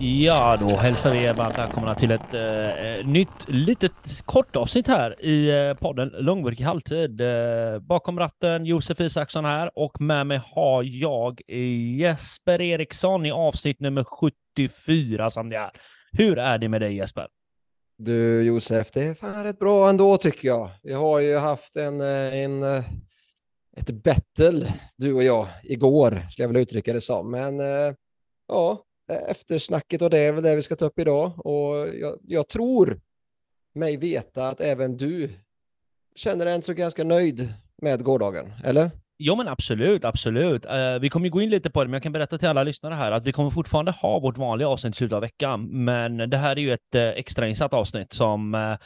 Ja, då hälsar vi varmt välkomna till ett nytt litet kort avsnitt här i podden Långvärk i halvtid. Bakom ratten Josef Isaksson här, och med mig har jag Jesper Eriksson i avsnitt nummer 74 som det är. Hur är det med dig, Jesper? Du Josef, det är fan rätt bra ändå tycker jag. Vi har ju haft ett battle, du och jag, igår ska jag väl uttrycka det som. Men ja, eftersnacket, och det är väl det vi ska ta upp idag. Och jag tror mig veta att även du känner dig så ganska nöjd med gårdagen, eller? Ja, men absolut. Vi kommer ju gå in lite på det, men jag kan berätta till alla lyssnare här att vi kommer fortfarande ha vårt vanliga avsnitt i slutet av veckan. Men det här är ju ett extrainsatt avsnitt som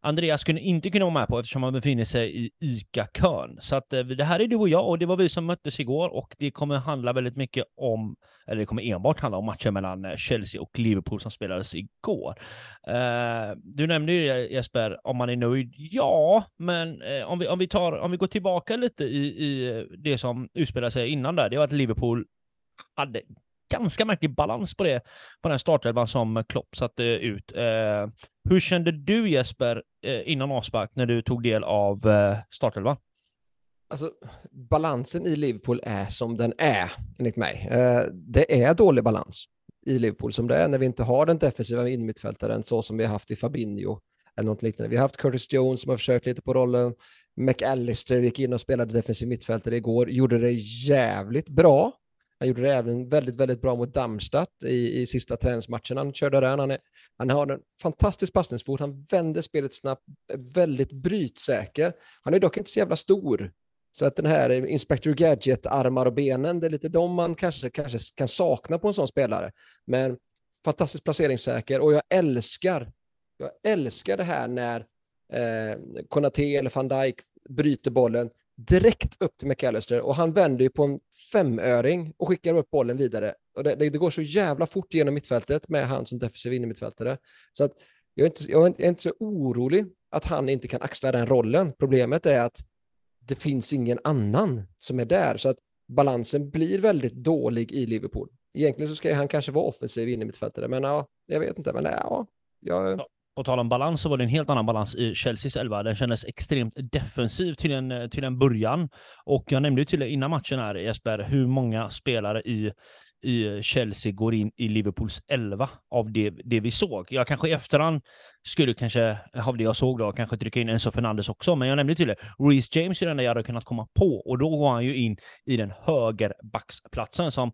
Andreas kunde inte vara med på eftersom han befinner sig i ICA-kön. Så att det här är du och jag, och det var vi som möttes igår, och det kommer handla väldigt mycket om, eller det kommer enbart handla om matchen mellan Chelsea och Liverpool som spelades igår. Du nämnde ju, Jesper, om man är nöjd. Ja, men om vi går tillbaka lite i det som utspelade sig innan där, det var att Liverpool hade ganska märklig balans på den startelvan som Klopp satte ut. Hur kände du, Jesper, innan avspark när du tog del av startelvan? Alltså, balansen i Liverpool är som den är, enligt mig. Det är dålig balans i Liverpool som det är när vi inte har den defensiva innermittfältaren så som vi har haft i Fabinho eller något liknande. Vi har haft Curtis Jones som har försökt lite på rollen. McAllister gick in och spelade defensiv mittfältare igår. Gjorde det jävligt bra. Han gjorde det även väldigt, väldigt bra mot Darmstadt i sista träningsmatchen. Han körde där. Han har en fantastisk passningsfot. Han vände spelet snabbt. Väldigt brytsäker. Han är dock inte så jävla stor. Så att den här Inspector Gadget, armar och benen, det är lite de man kanske kan sakna på en sån spelare. Men fantastiskt placeringssäker. Och jag älskar det här när Konaté eller Van Dijk bryter bollen direkt upp till McAllister, och han vänder ju på en femöring och skickar upp bollen vidare, och det går så jävla fort genom mittfältet med han som defensiv in i mittfältare. Så att jag är inte så orolig att han inte kan axla den rollen. Problemet är att det finns ingen annan som är där, så att balansen blir väldigt dålig i Liverpool. Egentligen så ska han kanske vara offensiv in i mittfältare, men ja, jag vet inte, men ja, på tal om balans så var det en helt annan balans i Chelseas elva. Den kändes extremt defensiv till en början. Och jag nämnde ju till innan matchen här, Jesper, hur många spelare i Chelsea går in i Liverpools elva av det vi såg. Jag kanske i efterhand skulle kanske, av det jag såg då, kanske trycka in Enzo Fernández också. Men jag nämnde till Reece James är den där jag hade kunnat komma på. Och då går han ju in i den högerbacksplatsen som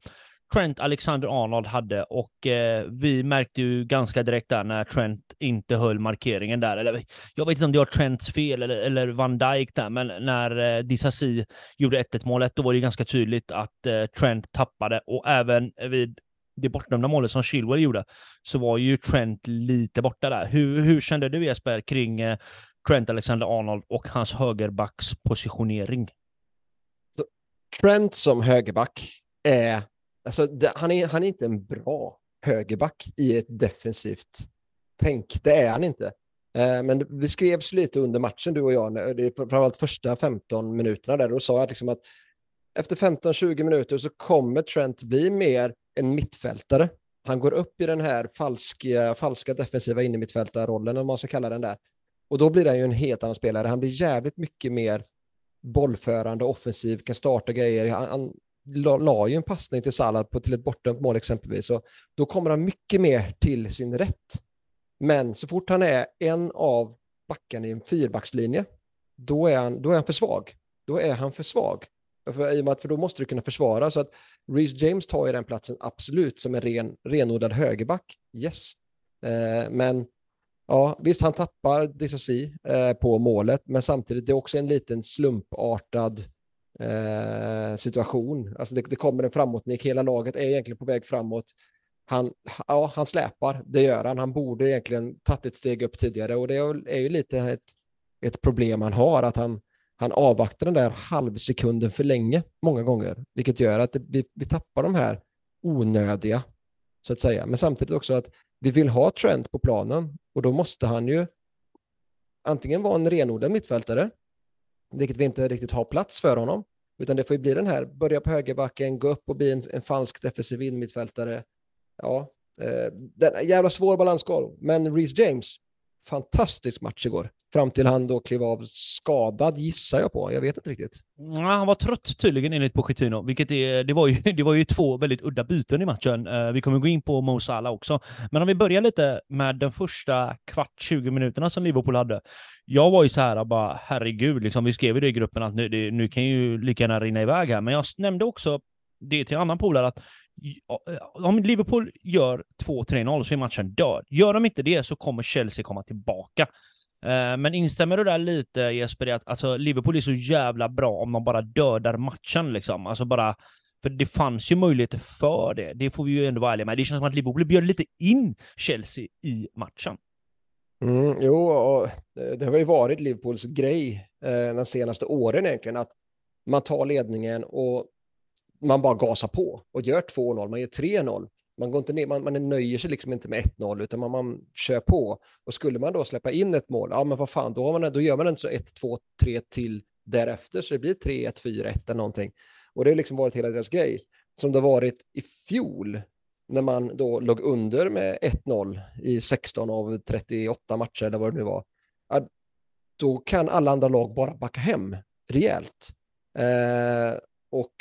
Trent Alexander-Arnold hade, och vi märkte ju ganska direkt där när Trent inte höll markeringen där, eller jag vet inte om det var Trents fel eller Van Dijk där, men när Disasi gjorde 1-1 målet, då var det ju ganska tydligt att Trent tappade, och även vid det bortdömda målet som Chilwell gjorde så var ju Trent lite borta där. Hur kände du, Jesper, kring Trent Alexander-Arnold och hans högerbackspositionering? Så, Trent som högerback är alltså, han är inte en bra högerback i ett defensivt tänk. Det är han inte. Men vi skrevs lite under matchen, du och jag. Det är framförallt första 15 minuterna där. Då sa jag liksom att efter 15-20 minuter så kommer Trent bli mer en mittfältare. Han går upp i den här falska defensiva innermittfältarrollen, om man ska kalla den där. Och då blir han ju en helt annan spelare. Han blir jävligt mycket mer bollförande, offensiv, kan starta grejer. Han la ju en passning till Salah till ett bortdömt mål exempelvis, och då kommer han mycket mer till sin rätt. Men så fort han är en av backarna i en fyrbackslinje, då är han för svag. Då är han för svag. För då måste du kunna försvara. Så att Reece James tar ju den platsen absolut som en renodlad högerback. Yes. Men ja, visst, han tappar Disasi på målet, men samtidigt det är också en liten slumpartad situation. Alltså det kommer en framåtnick. Hela laget är egentligen på väg framåt. Han släpar. Det gör han. Han borde egentligen tagit ett steg upp tidigare, och det är ju lite ett problem han har, att han avvaktar den där halvsekunden för länge många gånger, vilket gör att vi tappar de här onödiga, så att säga. Men samtidigt också att vi vill ha Trent på planen, och då måste han ju antingen vara en renodlad mittfältare, vilket vi inte riktigt har plats för honom, utan det får ju bli den här, börja på högerbacken, gå upp och bli en falsk defensiv innermittfältare. Ja, Den är jävla svår balansgång. Men Reece James, fantastisk match igår. Fram till han då klev av skadad, gissar jag på. Jag vet inte riktigt. Ja, han var trött tydligen enligt Pochettino. Vilket det var ju två väldigt udda byten i matchen. Vi kommer gå in på Mo Salah också. Men om vi börjar lite med den första 20 minuterna som Liverpool hade. Jag var ju så här, bara herregud. Liksom, vi skrev ju det i gruppen att nu kan ju lika gärna rinna iväg här. Men jag nämnde också det till annan polare att om Liverpool gör 2-3-0 så är matchen död. Gör de inte det så kommer Chelsea komma tillbaka. Men instämmer du där lite, Jesper, att alltså, Liverpool är så jävla bra om de bara dödar matchen liksom. Alltså bara, för det fanns ju möjligheter för det. Det får vi ju ändå vara ärliga med. Det känns som att Liverpool bjöd lite in Chelsea i matchen. Jo, och det har ju varit Liverpools grej de senaste åren egentligen, att man tar ledningen och man bara gasar på och gör 2-0, man gör 3-0. Man går inte ner, man nöjer sig liksom inte med 1-0 utan man kör på. Och skulle man då släppa in ett mål, ja men vad fan, då gör man en så 1-2-3 till därefter, så det blir 3-1-4-1 eller någonting. Och det har liksom varit hela deras grej. Som det har varit i fjol när man då låg under med 1-0 i 16 av 38 matcher eller vad det nu var. Ja, då kan alla andra lag bara backa hem rejält. Och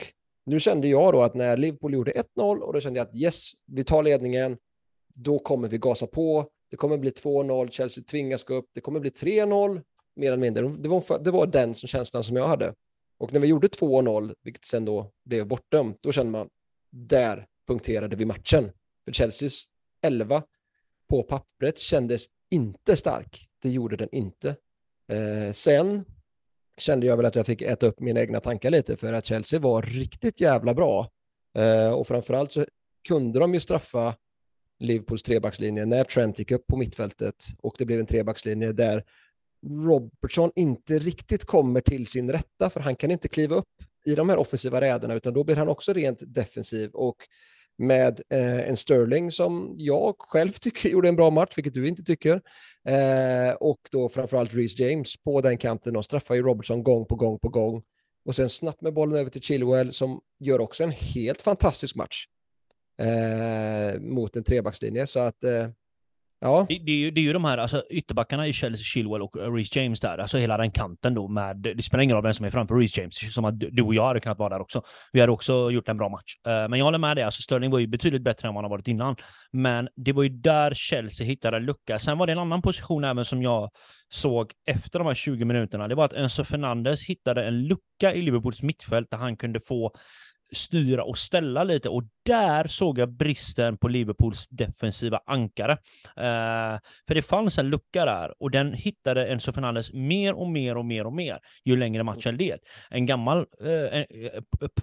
nu kände jag då att när Liverpool gjorde 1-0 och då kände jag att yes, vi tar ledningen, då kommer vi gasa på. Det kommer bli 2-0, Chelsea tvingas gå upp, det kommer bli 3-0, mer eller mindre. Det var den som känslan som jag hade. Och när vi gjorde 2-0, vilket sen då blev bortdömt, då kände man, där punkterade vi matchen. För Chelseas 11 på pappret kändes inte stark. Det gjorde den inte. Sen kände jag väl att jag fick äta upp mina egna tankar lite, för att Chelsea var riktigt jävla bra. Och framförallt så kunde de ju straffa Liverpools trebackslinje när Trent gick upp på mittfältet, och det blev en trebackslinje där Robertson inte riktigt kommer till sin rätta, för han kan inte kliva upp i de här offensiva räderna, utan då blir han också rent defensiv. Och med en Sterling som jag själv tycker gjorde en bra match, vilket du inte tycker, och då framförallt Reece James på den kanten. De straffar ju Robertson gång på gång på gång, och sen snabbt med bollen över till Chilwell som gör också en helt fantastisk match mot en trebackslinje. Så att ja. Det är ju de här alltså, ytterbackarna i Chelsea, Chilwell och Reece James där. Alltså hela den kanten då med, det spelar ingen roll vem som är framför Reece James, som att du och jag hade kunnat vara där också. Vi hade också gjort en bra match. Men jag håller med dig, alltså Sterling var ju betydligt bättre än vad han har varit innan. Men det var ju där Chelsea hittade en lucka. Sen var det en annan position även som jag såg efter de här 20 minuterna. Det var att Enzo Fernández hittade en lucka i Liverpools mittfält där han kunde få styra och ställa lite, och där såg jag bristen på Liverpools defensiva ankare. För det fanns en lucka där, och den hittade Enzo Fernández mer och mer ju längre matchen led. En gammal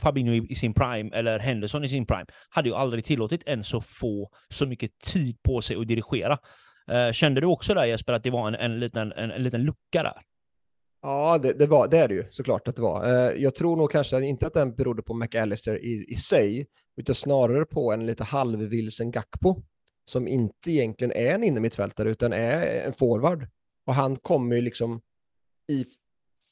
Fabinho i sin prime eller Henderson i sin prime hade ju aldrig tillåtit Enzo få så mycket tid på sig att dirigera. Kände du också där, Jesper, att det var en liten lucka där? Ja, det är det ju såklart att det var. Jag tror nog kanske inte att den berodde på McAllister i sig, utan snarare på en lite halvvilsen Gakpo som inte egentligen är en innermittfältare utan är en forward. Och han kommer ju liksom i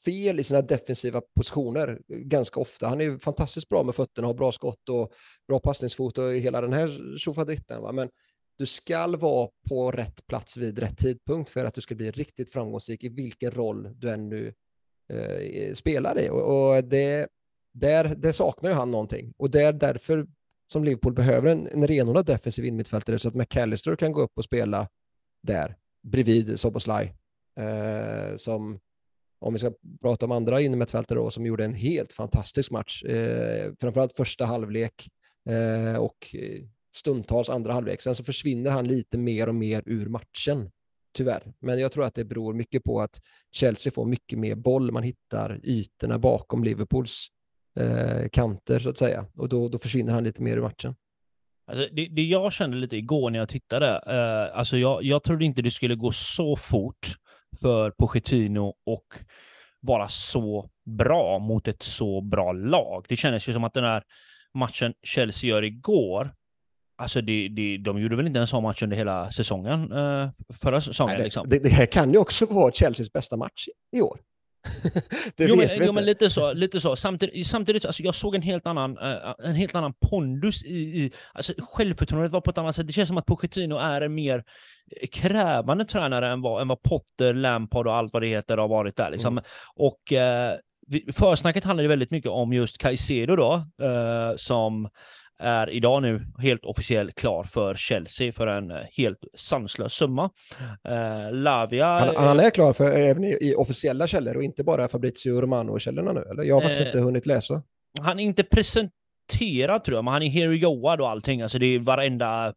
fel i sina defensiva positioner ganska ofta. Han är ju fantastiskt bra med fötterna, har bra skott och bra passningsfot och hela den här tjofadritten, va? Men du ska vara på rätt plats vid rätt tidpunkt för att du ska bli riktigt framgångsrik i vilken roll du än nu spelar i. Och det saknar ju han någonting. Och det är därför som Liverpool behöver en renodlad defensiv innermittfältare, så att McAllister kan gå upp och spela där bredvid Szoboszlai. Som, om vi ska prata om andra innermittfältare då, som gjorde en helt fantastisk match. Framförallt första halvlek och stundtals andra halvlek. Sen så försvinner han lite mer och mer ur matchen, tyvärr. Men jag tror att det beror mycket på att Chelsea får mycket mer boll. Man hittar ytorna bakom Liverpools kanter så att säga. Och då försvinner han lite mer ur matchen. Alltså, det jag kände lite igår när jag tittade. Alltså jag trodde inte det skulle gå så fort för Pochettino och vara så bra mot ett så bra lag. Det kändes ju som att den här matchen Chelsea gör igår, alltså de gjorde väl inte en sån match under hela säsongen, förra säsongen. Nej, det här kan ju också vara Chelseas bästa match i år. Jo, men lite så. Samtidigt alltså, jag såg en helt annan pondus i alltså, självförtroendet var på ett annat sätt. Det känns som att Pochettino är en mer krävande tränare än vad Potter, Lampard och allt vad det heter har varit där liksom. Och försnacket handlar ju väldigt mycket om just Caicedo då, som är idag nu helt officiellt klar för Chelsea för en helt sanslös summa. Lavia... Han är klar för även i officiella källor och inte bara Fabrizio Romano-källorna nu, eller? Jag har faktiskt inte hunnit läsa. Han är inte presenterad, tror jag, men han är herojoad och allting. Alltså det är varenda...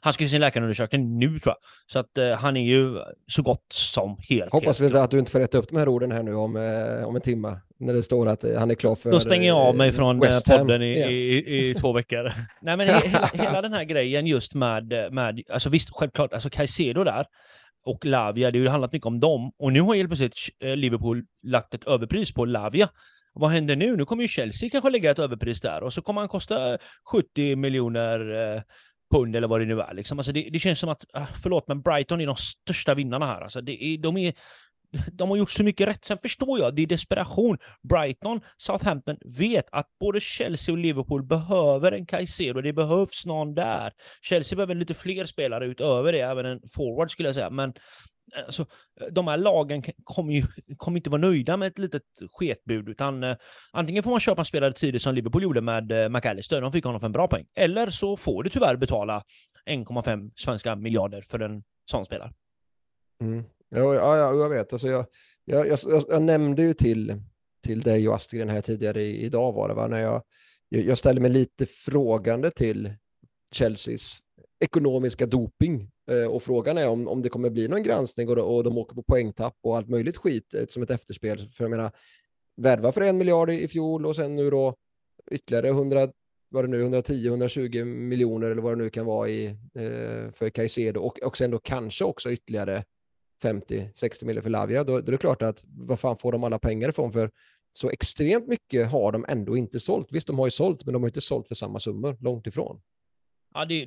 Han ska ju sin läkarundersökning nu, tror jag. Så att han är ju så gott som helt... Hoppas vi att du inte får rätta upp de här orden här nu om en timme. När det står att han är klar för... Då stänger jag av mig från podden i 2 veckor. Nej, men hela den här grejen just med alltså visst, självklart, alltså Caicedo där och Lavia, det har ju handlat mycket om dem. Och nu har helt plötsligt Liverpool lagt ett överpris på Lavia. Vad händer nu? Nu kommer ju Chelsea kanske lägga ett överpris där. Och så kommer han kosta 70 miljoner... pund eller vad det nu är. Liksom. Alltså det känns som att, förlåt, men Brighton är de största vinnarna här. Alltså de har gjort så mycket rätt. Sen förstår jag, det är desperation. Brighton, Southampton vet att både Chelsea och Liverpool behöver en Caicedo. Det behövs någon där. Chelsea behöver lite fler spelare utöver det, även en forward skulle jag säga. Men alltså, de här lagen kommer inte vara nöjda med ett litet sketbud, utan antingen får man köpa en spelare tidigt som Liverpool gjorde med McAllister, de fick honom för en bra poäng, eller så får du tyvärr betala 1,5 svenska miljarder för en sån spelare. Ja, jag vet, alltså, jag nämnde ju till dig och Astrid här tidigare idag var det, va? När jag ställde mig lite frågande till Chelseas ekonomiska doping. Och frågan är om det kommer bli någon granskning och de åker på poängtapp och allt möjligt skit som ett efterspel. För jag menar, värva för 1 miljard i fjol och sen nu då ytterligare 110-120 miljoner eller vad det nu kan vara för Caicedo och sen då kanske också ytterligare 50-60 miljoner för Lavia. Då är det klart att vad fan får de alla pengar ifrån, för så extremt mycket har de ändå inte sålt. Visst, de har ju sålt, men de har inte sålt för samma summor, långt ifrån.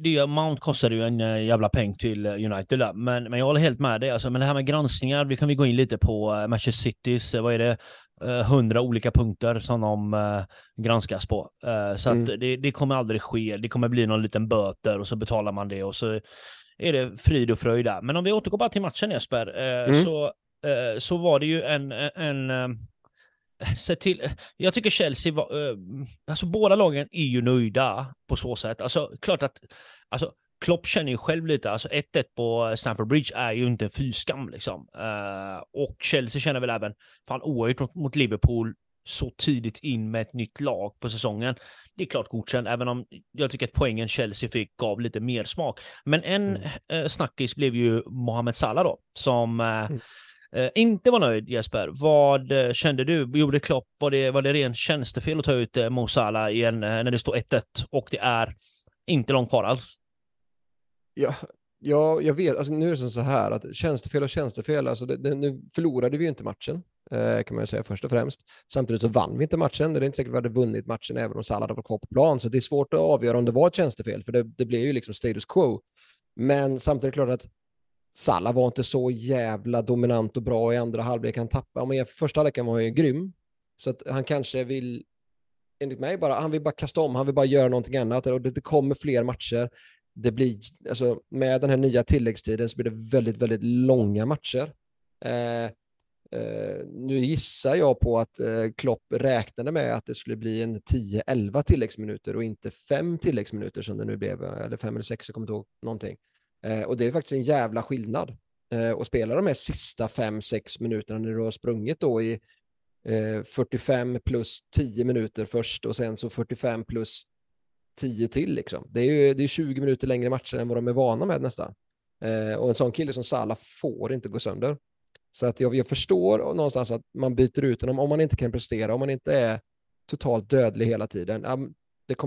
Ja, Mount kostade ju en jävla peng till United där. Men jag håller helt med dig. Alltså, men det här med granskningar, vi kan gå in lite på Manchester Citys, vad är det, 100 olika punkter som de granskas på. Så att det kommer aldrig ske. Det kommer bli någon liten böter och så betalar man det och så är det frid och fröjd där. Men om vi återgår bara till matchen, Jesper, så var det ju jag tycker Chelsea var, alltså båda lagen är ju nöjda på så sätt. Alltså klart att alltså Klopp känner ju själv lite, alltså 1-1 på Stamford Bridge är ju inte en fyskam liksom. Och Chelsea känner väl även fan oerhört mot Liverpool så tidigt in med ett nytt lag på säsongen. Det är klart godkänd, även om jag tycker att poängen Chelsea fick gav lite mer smak. Men en snackis blev ju Mohamed Salah då, som inte var nöjd, Jesper. Vad kände du? Gjorde Klopp? Var det ren tjänstefel att ta ut Mo Salah igen när det står 1-1 och det är inte långt kvar alls? Ja, jag vet. Alltså, nu är det så här att tjänstefel. Alltså, nu förlorade vi ju inte matchen, kan man ju säga först och främst. Samtidigt så vann vi inte matchen. Det är inte säkert att vi hade vunnit matchen även om Salah hade varit kvar på plan. Så det är svårt att avgöra om det var ett tjänstefel, för det blev ju liksom status quo. Men samtidigt klart att Salah var inte så jävla dominant och bra i andra halvlek. Han tappade, men första halvleken var ju grym. Så att han kanske vill, enligt mig, han vill bara kasta om. Han vill bara göra någonting annat. Och det kommer fler matcher. Det blir, alltså, med den här nya tilläggstiden så blir det väldigt, väldigt långa matcher. Nu gissar jag på att Klopp räknade med att det skulle bli en 10-11 tilläggsminuter och inte 5 tilläggsminuter som det nu blev. Eller 5 eller 6, jag kommer inte ihåg någonting. Och det är faktiskt en jävla skillnad. Och spela de här sista 5-6 minuterna när du har sprungit då i 45 plus 10 minuter först och sen så 45 plus 10 till liksom. Det är 20 minuter längre matcher än vad de är vana med nästan. Och en sån kille som Salah får inte gå sönder. Så att jag förstår någonstans att man byter ut honom om man inte kan prestera, om man inte är totalt dödlig hela tiden.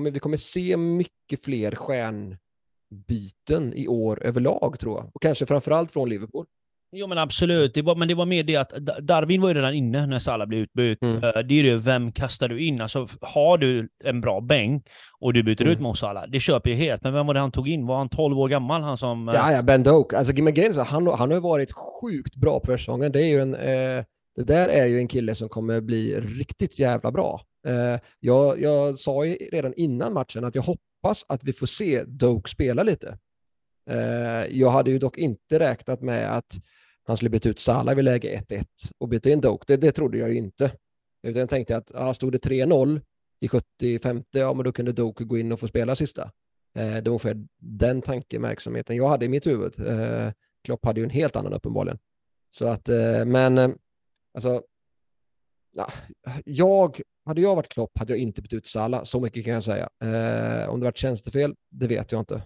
Vi kommer se mycket fler stjärnbyten i år överlag, tror jag. Och kanske framförallt från Liverpool. Jo, men absolut. Men det var mer det att Darwin var ju redan inne när Salah blev utbytt. Det är ju vem kastar du in? Alltså, har du en bra bäng och du byter ut Mo Salah, det köper ju helt. Men vem var det han tog in? Var han 12 år gammal? Han som... Ja, Ben Doak. Alltså, han har ju varit sjukt bra på säsongen. Det är ju en det där är ju en kille som kommer bli riktigt jävla bra. Jag sa ju redan innan matchen att jag hoppas att vi får se Doak spela lite. Jag hade ju dock inte räknat med att han skulle byta ut Salah vid läge 1-1 och byta in Doak. Det trodde jag ju inte. Utan jag tänkte att stod det 3-0 i 75, men då kunde Doak gå in och få spela sista. Det var ungefär den tankeverksamheten jag hade i mitt huvud. Klopp hade ju en helt annan uppenbarligen. Så att, hade jag varit Klopp hade jag inte bytt ut Salah. Så mycket kan jag säga. Om det var tjänstefel, det vet jag inte.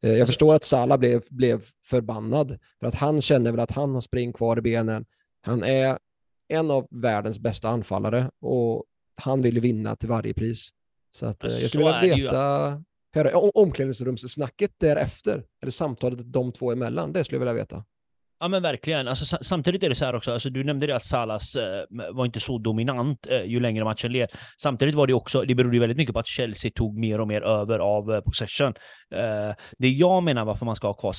Jag förstår att Salah blev förbannad för att han känner väl att han har spring kvar i benen. Han är en av världens bästa anfallare och han vill vinna till varje pris. Så att jag skulle vilja veta höra omklädningsrumssnacket därefter eller samtalet de två emellan, det skulle jag vilja veta. Ja men verkligen, alltså, samtidigt är det så här också, alltså, du nämnde det att Salas var inte så dominant ju längre matchen led. Samtidigt var det också, det berodde ju väldigt mycket på att Chelsea tog mer och mer över av possession. Det jag menar varför man ska ha kvar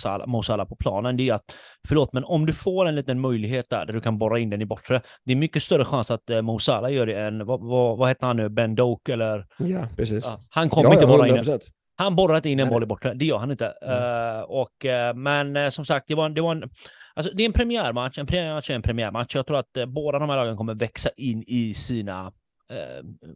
Salah på planen, det är att, förlåt men om du får en liten möjlighet där du kan borra in den i bortre, det är mycket större chans att Mo Salah gör det än, vad heter han nu, Ben Doak eller? Ja, precis. Han kommer inte borra in den. Han borrat in en boll i bortre, det gör han inte. Men som sagt, det är en premiärmatch. En premiärmatch är en premiärmatch. Jag tror att båda de här lagen kommer växa in i sina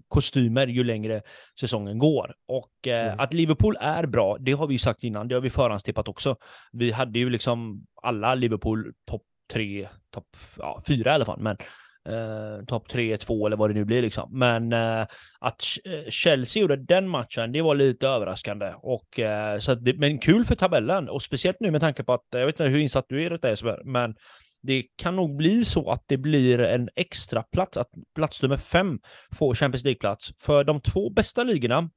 kostymer ju längre säsongen går. Och att Liverpool är bra, det har vi sagt innan. Det har vi förhandstippat också. Vi hade ju liksom alla Liverpool topp 3, topp 4 i alla fall, men topp 3, 2 eller vad det nu blir liksom. Men att Chelsea gjorde den matchen, det var lite överraskande och, så att men kul för tabellen och speciellt nu med tanke på att jag vet inte hur insatt du är i det här, men det kan nog bli så att det blir en extra plats, att plats nummer 5 får Champions League-plats för de två bästa ligorna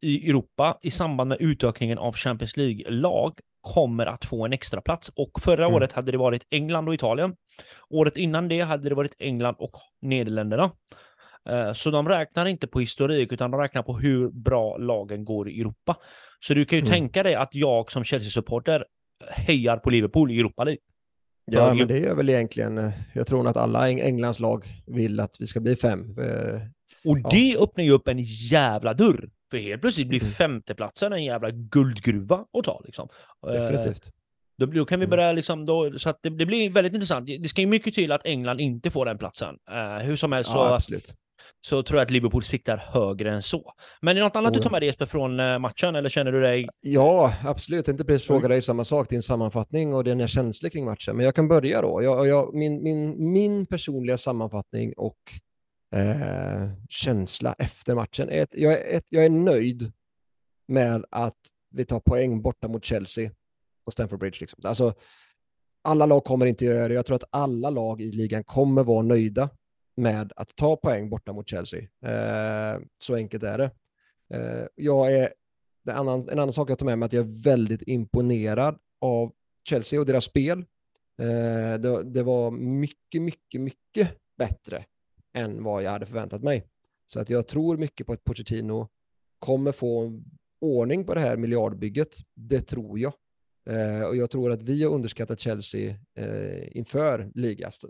i Europa i samband med utökningen av Champions League-lag kommer att få en extra plats. Och förra året hade det varit England och Italien. Året innan det hade det varit England och Nederländerna. Så de räknar inte på historik utan de räknar på hur bra lagen går i Europa. Så du kan ju tänka dig att jag som Chelsea-supporter hejar på Liverpool i Europa League. Ja, men det är väl egentligen, jag tror att alla Englands lag vill att vi ska bli 5. Och det öppnar ju upp en jävla dörr. För helt plötsligt blir femteplatsen en jävla guldgruva att ta liksom. Definitivt. Då kan vi börja liksom då, så att det blir väldigt intressant. Det ska ju mycket till att England inte får den platsen. Hur som helst så tror jag att Liverpool siktar högre än så. Men är det något annat du tar med dig, Jesper, från matchen eller känner du dig? Ja, absolut. Inte precis fråga dig samma sak, din sammanfattning och dina känslor kring matchen. Men jag kan börja då. Min personliga sammanfattning och känsla efter matchen. Jag är nöjd med att vi tar poäng borta mot Chelsea och Stamford Bridge. Liksom. Alltså, alla lag kommer inte göra det. Jag tror att alla lag i ligan kommer vara nöjda med att ta poäng borta mot Chelsea. Så enkelt är det. En annan sak jag tar med mig är att jag är väldigt imponerad av Chelsea och deras spel. Det var mycket, mycket, mycket bättre än vad jag hade förväntat mig. Så att jag tror mycket på att Pochettino kommer få ordning på det här miljardbygget. Det tror jag. Och jag tror att vi har underskattat Chelsea inför ligast.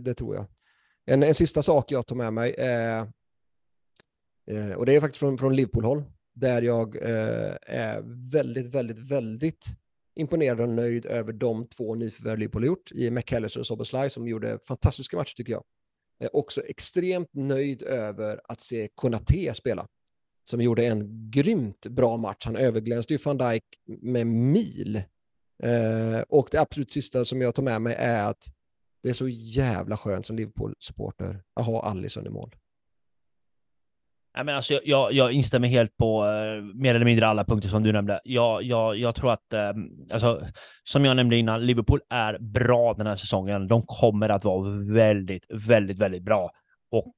Det tror jag. En sista sak jag tar med mig är, och det är faktiskt från Liverpool-håll, där jag är väldigt, väldigt, väldigt imponerad och nöjd över de två nyförvärv Liverpool har gjort i McAllister och Szoboszlai som gjorde fantastiska matcher tycker jag. Är också extremt nöjd över att se Konaté spela som gjorde en grymt bra match. Han överglänste ju Van Dijk med mil. Och det absolut sista som jag tar med mig är att det är så jävla skönt som Liverpool-supporter att ha Alisson i mål. Nej, men alltså, jag instämmer helt på mer eller mindre alla punkter som du nämnde. Jag tror att, som jag nämnde innan, Liverpool är bra den här säsongen. De kommer att vara väldigt, väldigt, väldigt bra. Och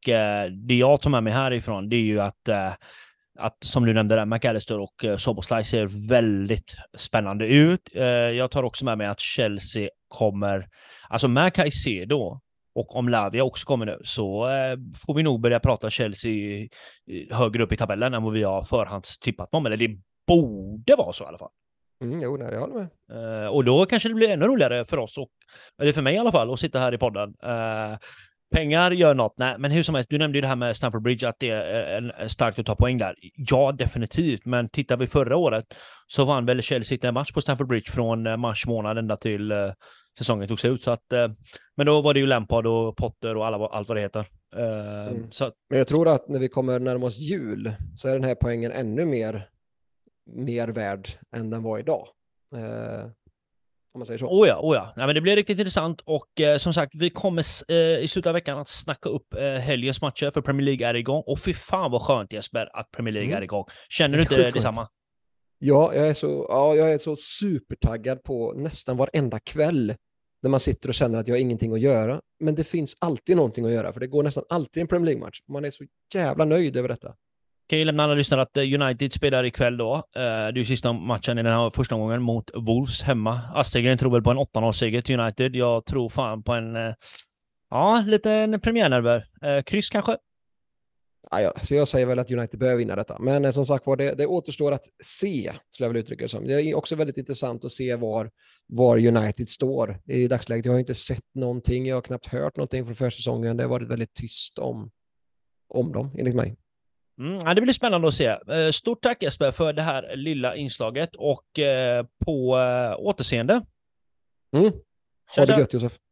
det jag tar med mig härifrån, det är ju att som du nämnde där, McAllister och Szoboszlai ser väldigt spännande ut. Jag tar också med mig att Chelsea kommer, alltså med Caicedo, och om Lavia också kommer nu så får vi nog börja prata Chelsea högre upp i tabellen än vad vi har förhandstippat dem. Eller det borde vara så i alla fall. Jo, nej, jag håller med. Och då kanske det blir ännu roligare för oss, och, eller för mig i alla fall, att sitta här i podden. Pengar gör något. Nej, men hur som helst, du nämnde ju det här med Stamford Bridge, att det är starkt att ta poäng där. Ja, definitivt. Men tittar vi förra året så vann väl Chelsea en match på Stamford Bridge från mars månad ända till säsongen tog sig ut. Så att, men då var det ju Lampard och Potter och allt vad det heter. Så att... Men jag tror att när vi kommer närma oss jul så är den här poängen ännu mer värd än den var idag. Om man säger så. Oh ja. Nej, men det blir riktigt intressant, och som sagt, vi kommer i slutet av veckan att snacka upp helgens matcher, för Premier League är igång, och fy fan vad skönt, Jesper, att Premier League är igång. Känner du inte det detsamma? Ja, jag är så supertaggad på nästan varenda kväll när man sitter och känner att jag har ingenting att göra, men det finns alltid någonting att göra, för det går nästan alltid en Premier League-match. Man är så jävla nöjd över detta. Kan jag lämna alla lyssnare att United spelar ikväll då. Det är ju sista matchen i den här första gången mot Wolves hemma. Astegren tror väl på en 8-0-seger till United. Jag tror fan på en liten premiärnerver. Kryss kanske? Ja, så jag säger väl att United behöver vinna detta. Men som sagt, det återstår att se, skulle jag väl uttrycka det som. Det är också väldigt intressant att se var United står i dagsläget. Jag har inte sett någonting. Jag har knappt hört någonting från försäsongen. Det har varit väldigt tyst om dem, enligt mig. Ja, det blir spännande att se. Stort tack, Jesper, för det här lilla inslaget, och på återseende. Ha det gött, Josef.